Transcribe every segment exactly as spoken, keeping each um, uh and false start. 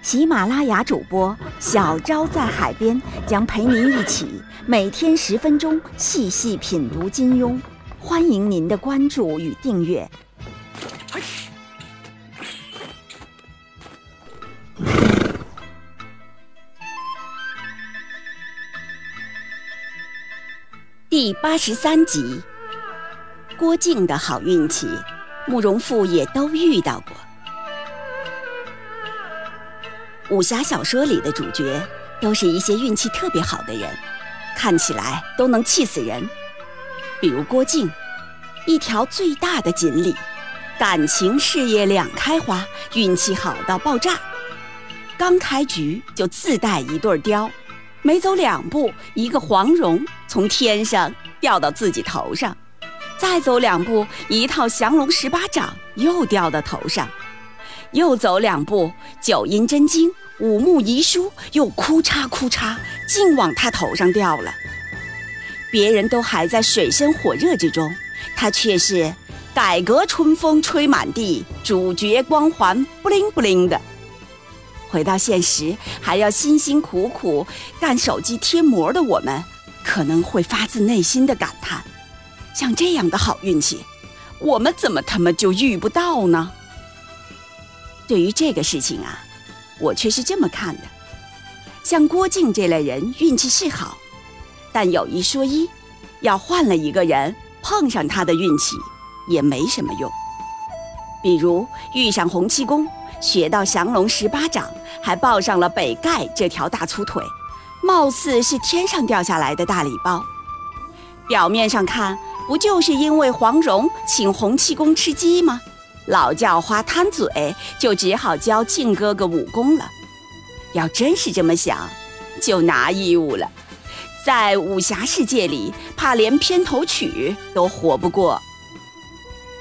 喜马拉雅主播小昭在海边将陪您一起每天十分钟细细品读金庸，欢迎您的关注与订阅。第八十三集，郭靖的好运气，慕容复也都遇到过。武侠小说里的主角都是一些运气特别好的人，看起来都能气死人。比如郭靖，一条最大的锦鲤，感情事业两开花，运气好到爆炸，刚开局就自带一对雕，没走两步，一个黄蓉从天上掉到自己头上，再走两步，一套降龙十八掌又掉到头上，又走两步，九阴真经、五木遗书又哭嚓哭嚓，竟往他头上掉了。别人都还在水深火热之中，他却是改革春风吹满地，主角光环不灵不灵的。回到现实，还要辛辛苦苦干手机贴膜的我们，可能会发自内心的感叹：像这样的好运气，我们怎么他妈就遇不到呢？对于这个事情啊，我却是这么看的，像郭靖这类人运气是好，但有一说一，要换了一个人碰上他的运气也没什么用。比如遇上洪七公，学到降龙十八掌，还抱上了北丐这条大粗腿，貌似是天上掉下来的大礼包。表面上看，不就是因为黄蓉请洪七公吃鸡吗？老叫花贪嘴，就只好教靖哥哥武功了。要真是这么想，就拿义务了。在武侠世界里，怕连片头曲都活不过。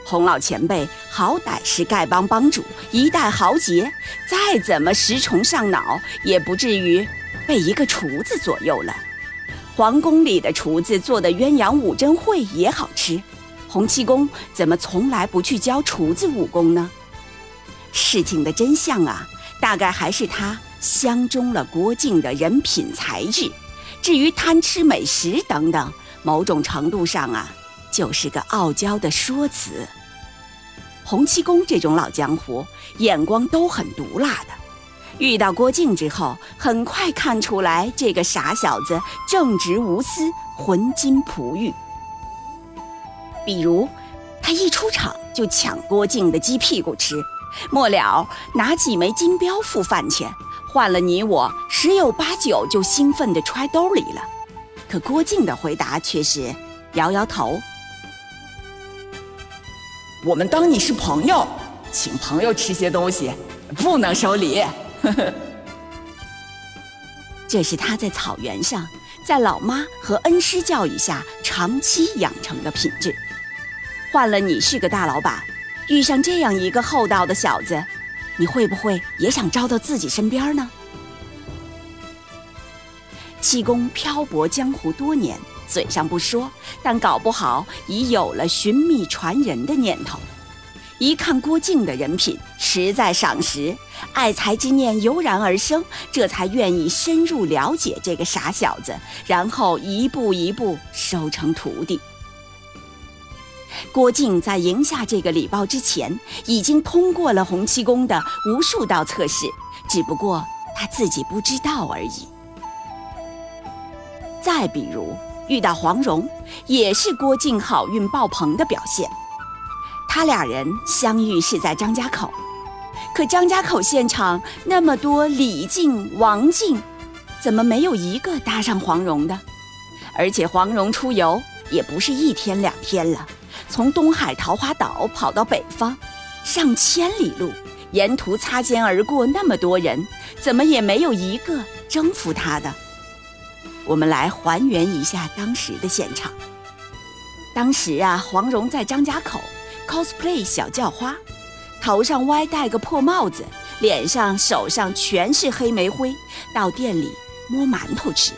洪老前辈好歹是丐帮帮主，一代豪杰，再怎么十重上脑，也不至于被一个厨子左右了。皇宫里的厨子做的鸳鸯五珍烩也好吃，洪七公怎么从来不去教厨子武功呢？事情的真相啊，大概还是他相中了郭靖的人品才智，至于贪吃美食等等，某种程度上啊，就是个傲娇的说辞。洪七公这种老江湖，眼光都很毒辣的，遇到郭靖之后，很快看出来这个傻小子正直无私，浑金璞玉。比如他一出场就抢郭靖的鸡屁股吃，末了拿几枚金镖付饭钱，换了你我十有八九就兴奋地揣兜里了。可郭靖的回答却是摇摇头：我们当你是朋友，请朋友吃些东西，不能收礼。这是他在草原上，在老妈和恩师教育下长期养成的品质。换了你是个大老板，遇上这样一个厚道的小子，你会不会也想招到自己身边呢？七公漂泊江湖多年，嘴上不说，但搞不好已有了寻觅传人的念头。一看郭靖的人品实在赏识，爱才之念油然而生，这才愿意深入了解这个傻小子，然后一步一步收成徒弟。郭靖在赢下这个礼包之前，已经通过了洪七公的无数道测试，只不过他自己不知道而已。再比如遇到黄蓉，也是郭靖好运爆棚的表现。他俩人相遇是在张家口，可张家口现场那么多李靖、王靖，怎么没有一个搭上黄蓉的？而且黄蓉出游也不是一天两天了，从东海桃花岛跑到北方，上千里路，沿途擦肩而过那么多人，怎么也没有一个征服他的。我们来还原一下当时的现场。当时啊，黄蓉在张家口 cosplay 小叫花，头上歪戴个破帽子，脸上手上全是黑煤灰，到店里摸馒头吃。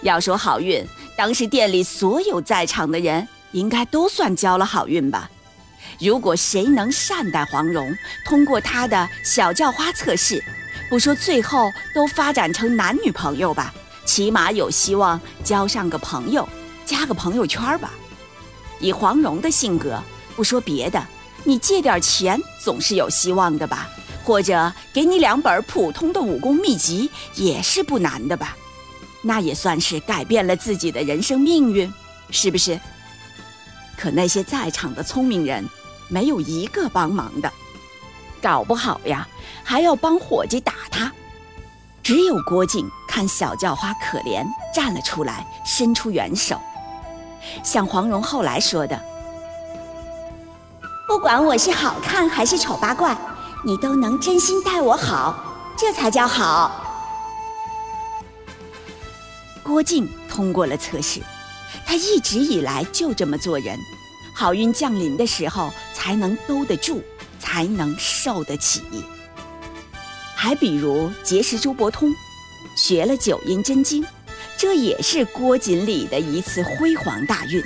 要说好运，当时店里所有在场的人应该都算交了好运吧。如果谁能善待黄蓉，通过她的小叫花测试，不说最后都发展成男女朋友吧，起码有希望交上个朋友，加个朋友圈吧。以黄蓉的性格，不说别的，你借点钱总是有希望的吧，或者给你两本普通的武功秘籍也是不难的吧，那也算是改变了自己的人生命运，是不是？可那些在场的聪明人没有一个帮忙的，搞不好呀还要帮伙计打他。只有郭靖看小叫花可怜，站了出来，伸出援手。像黄蓉后来说的，不管我是好看还是丑八怪，你都能真心待我好，这才叫好。郭靖通过了测试，他一直以来就这么做人，好运降临的时候才能兜得住，才能受得起。还比如结识周伯通，学了九阴真经，这也是郭锦里的一次辉煌大运。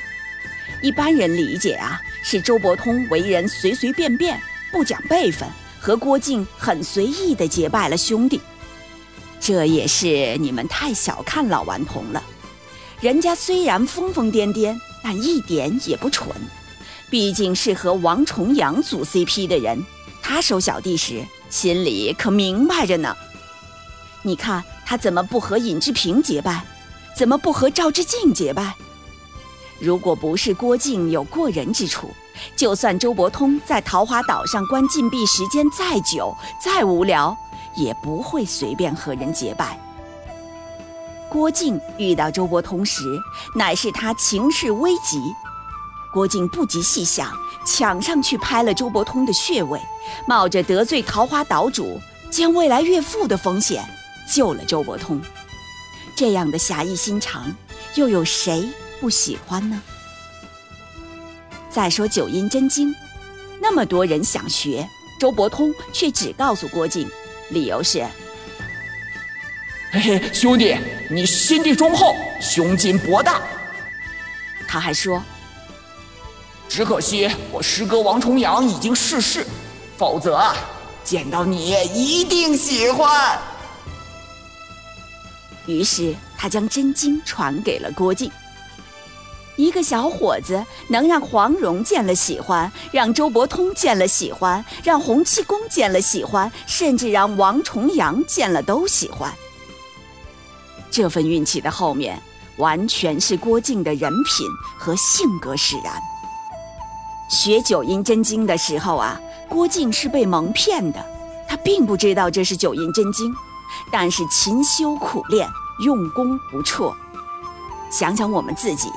一般人理解啊，是周伯通为人随随便便，不讲辈分，和郭靖很随意地结拜了兄弟。这也是你们太小看老顽童了，人家虽然疯疯癫癫，但一点也不蠢，毕竟是和王重阳组 C P 的人，他收小弟时心里可明白着呢。你看他怎么不和尹志平结拜，怎么不和赵志敬结拜。如果不是郭靖有过人之处，就算周伯通在桃花岛上关禁闭时间再久再无聊，也不会随便和人结拜。郭靖遇到周伯通时，乃是他情势危急，郭靖不及细想，抢上去拍了周伯通的穴位，冒着得罪桃花岛主兼未来岳父的风险救了周伯通。这样的侠义心肠，又有谁不喜欢呢？再说九阴真经，那么多人想学，周伯通却只告诉郭靖，理由是：嘿嘿，兄弟，你心地忠厚，胸襟博大。他还说，只可惜我师哥王重阳已经逝世，否则啊，见到你一定喜欢。于是他将真经传给了郭靖。一个小伙子能让黄蓉见了喜欢，让周伯通见了喜欢，让洪七公见了喜欢，甚至让王重阳见了都喜欢。这份运气的后面，完全是郭靖的人品和性格使然。学九阴真经的时候啊，郭靖是被蒙骗的，他并不知道这是九阴真经，但是勤修苦练，用功不辍。想想我们自己，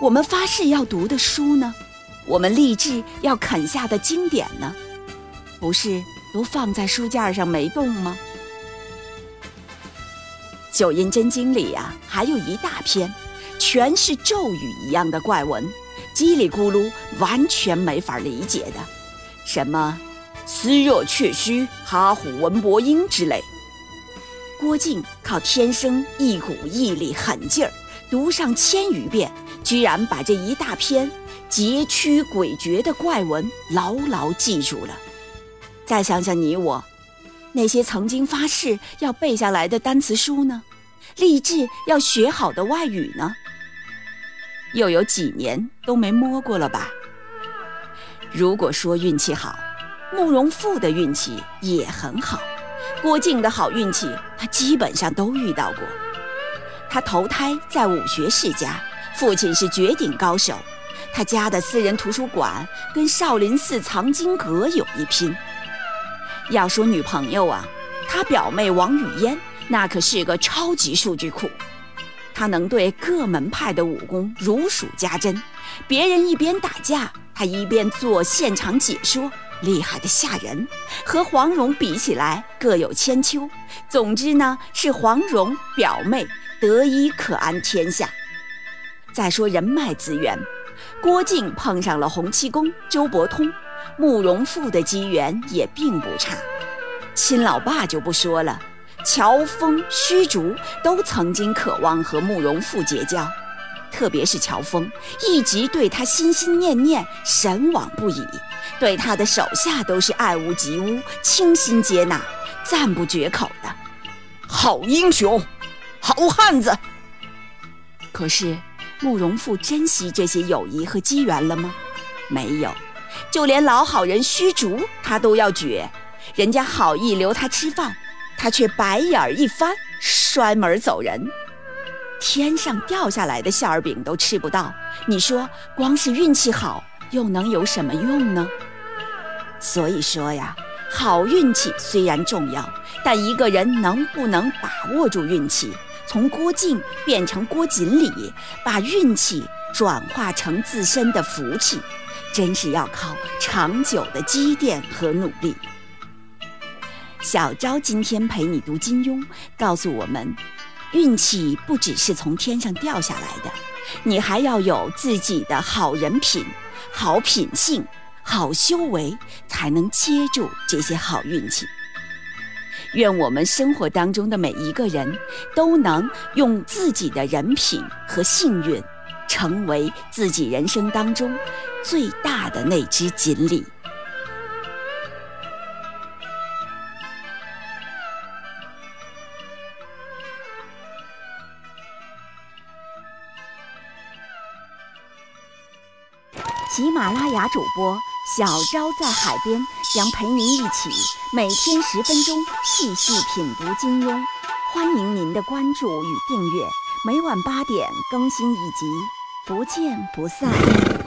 我们发誓要读的书呢，我们立志要啃下的经典呢，不是都放在书架上没动吗？九阴真经里啊，还有一大篇全是咒语一样的怪文，叽里咕噜完全没法理解的，什么思热却虚哈虎文伯英之类。郭靖靠天生一股毅力狠劲儿，读上千余遍，居然把这一大篇截曲诡谲的怪文牢牢记住了。再想想你我，那些曾经发誓要背下来的单词书呢，立志要学好的外语呢，又有几年都没摸过了吧？如果说运气好，慕容复的运气也很好，郭靖的好运气他基本上都遇到过。他投胎在武学世家，父亲是绝顶高手，他家的私人图书馆跟少林寺藏经阁有一拼。要说女朋友啊，他表妹王语嫣那可是个超级数据库，他能对各门派的武功如数家珍，别人一边打架，他一边做现场解说，厉害的吓人，和黄蓉比起来各有千秋。总之呢，是黄蓉表妹得一可安天下。再说人脉资源，郭靖碰上了洪七公、周伯通，慕容复的机缘也并不差。亲老爸就不说了，乔峰、虚竹都曾经渴望和慕容复结交，特别是乔峰，一直对他心心念念，神往不已，对他的手下都是爱屋及乌，倾心接纳，赞不绝口的。好英雄，好汉子。可是慕容复珍惜这些友谊和机缘了吗？没有，就连老好人虚竹他都要绝，人家好意留他吃饭，他却白眼一翻，摔门走人。天上掉下来的馅儿饼都吃不到，你说光是运气好又能有什么用呢？所以说呀，好运气虽然重要，但一个人能不能把握住运气，从郭靖变成郭锦鲤，把运气转化成自身的福气，真是要靠长久的积淀和努力。小昭今天陪你读金庸，告诉我们运气不只是从天上掉下来的，你还要有自己的好人品、好品性、好修为，才能接住这些好运气。愿我们生活当中的每一个人都能用自己的人品和幸运，成为自己人生当中最大的那只锦鲤。喜马拉雅主播小昭在海边将陪您一起每天十分钟细细品读金庸，欢迎您的关注与订阅，每晚八点更新一集，不见不散。